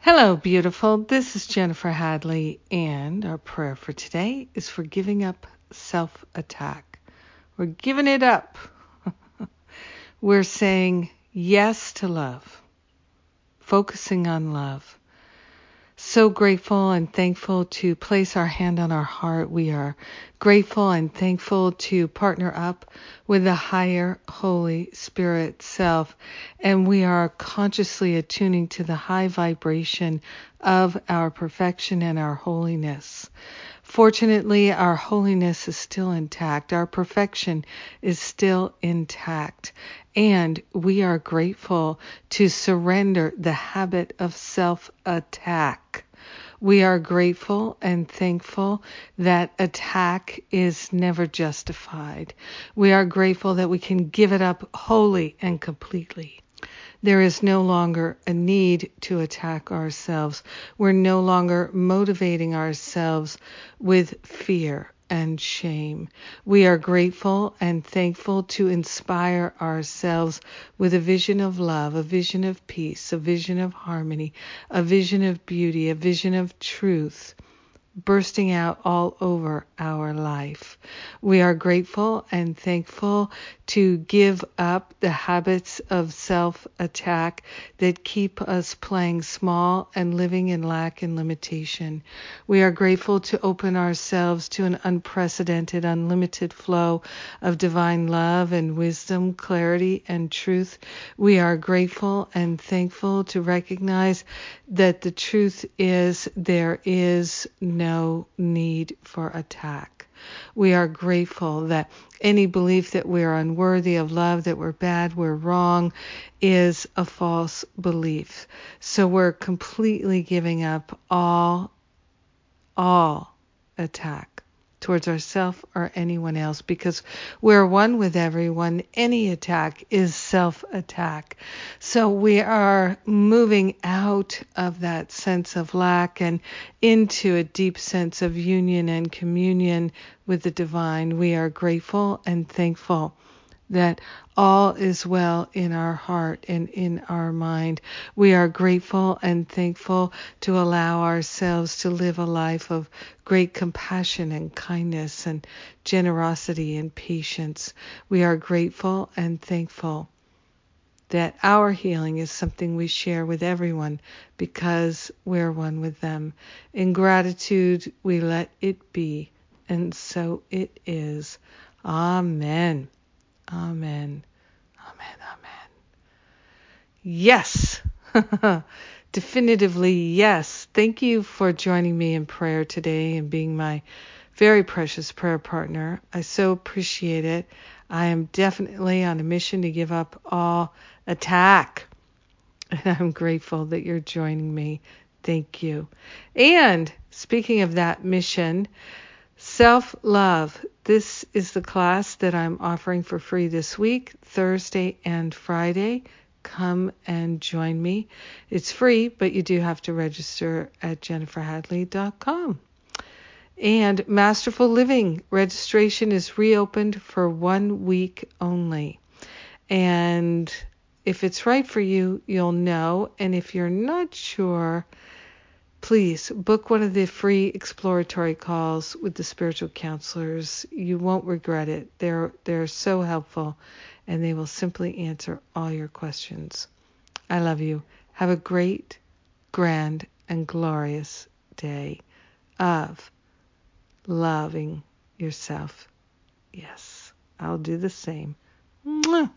Hello, beautiful. This is Jennifer Hadley, and our prayer for today is for giving up self-attack. We're giving it up. We're saying yes to love, focusing on love. So grateful and thankful to place our hand on our heart. We are grateful and thankful to partner up with the higher Holy Spirit self. And we are consciously attuning to the high vibration of our perfection and our holiness. Fortunately, our holiness is still intact. Our perfection is still intact. And we are grateful to surrender the habit of self-attack. We are grateful and thankful that attack is never justified. We are grateful that we can give it up wholly and completely. There is no longer a need to attack ourselves. We're no longer motivating ourselves with fear and shame. We are grateful and thankful to inspire ourselves with a vision of love, a vision of peace, a vision of harmony, a vision of beauty, a vision of truth, bursting out all over our life. We are grateful and thankful to give up the habits of self-attack that keep us playing small and living in lack and limitation. We are grateful to open ourselves to an unprecedented, unlimited flow of divine love and wisdom, clarity and truth. We are grateful and thankful to recognize that the truth is there is no need for attack. We are grateful that any belief that we're unworthy of love, that we're bad, we're wrong, is a false belief. So we're completely giving up all attack towards ourselves or anyone else, because we're one with everyone. Any attack is self-attack. So we are moving out of that sense of lack and into a deep sense of union and communion with the divine. We are grateful and thankful that all is well in our heart and in our mind. We are grateful and thankful to allow ourselves to live a life of great compassion and kindness and generosity and patience. We are grateful and thankful that our healing is something we share with everyone because we're one with them. In gratitude, we let it be, and so it is. Amen. Amen. Amen. Amen. Yes. Definitively yes. Thank you for joining me in prayer today and being my very precious prayer partner. I so appreciate it. I am definitely on a mission to give up all attack, and I'm grateful that you're joining me. Thank you. And speaking of that mission, self-love. This is the class that I'm offering for free this week, Thursday and Friday. Come and join me. It's free, but you do have to register at jenniferhadley.com. And Masterful Living registration is reopened for 1 week only. And if it's right for you, you'll know. And if you're not sure, please book one of the free exploratory calls with the spiritual counselors. You won't regret it. They're so helpful, and they will simply answer all your questions. I love you. Have a great, grand, and glorious day of loving yourself. Yes, I'll do the same. Mwah.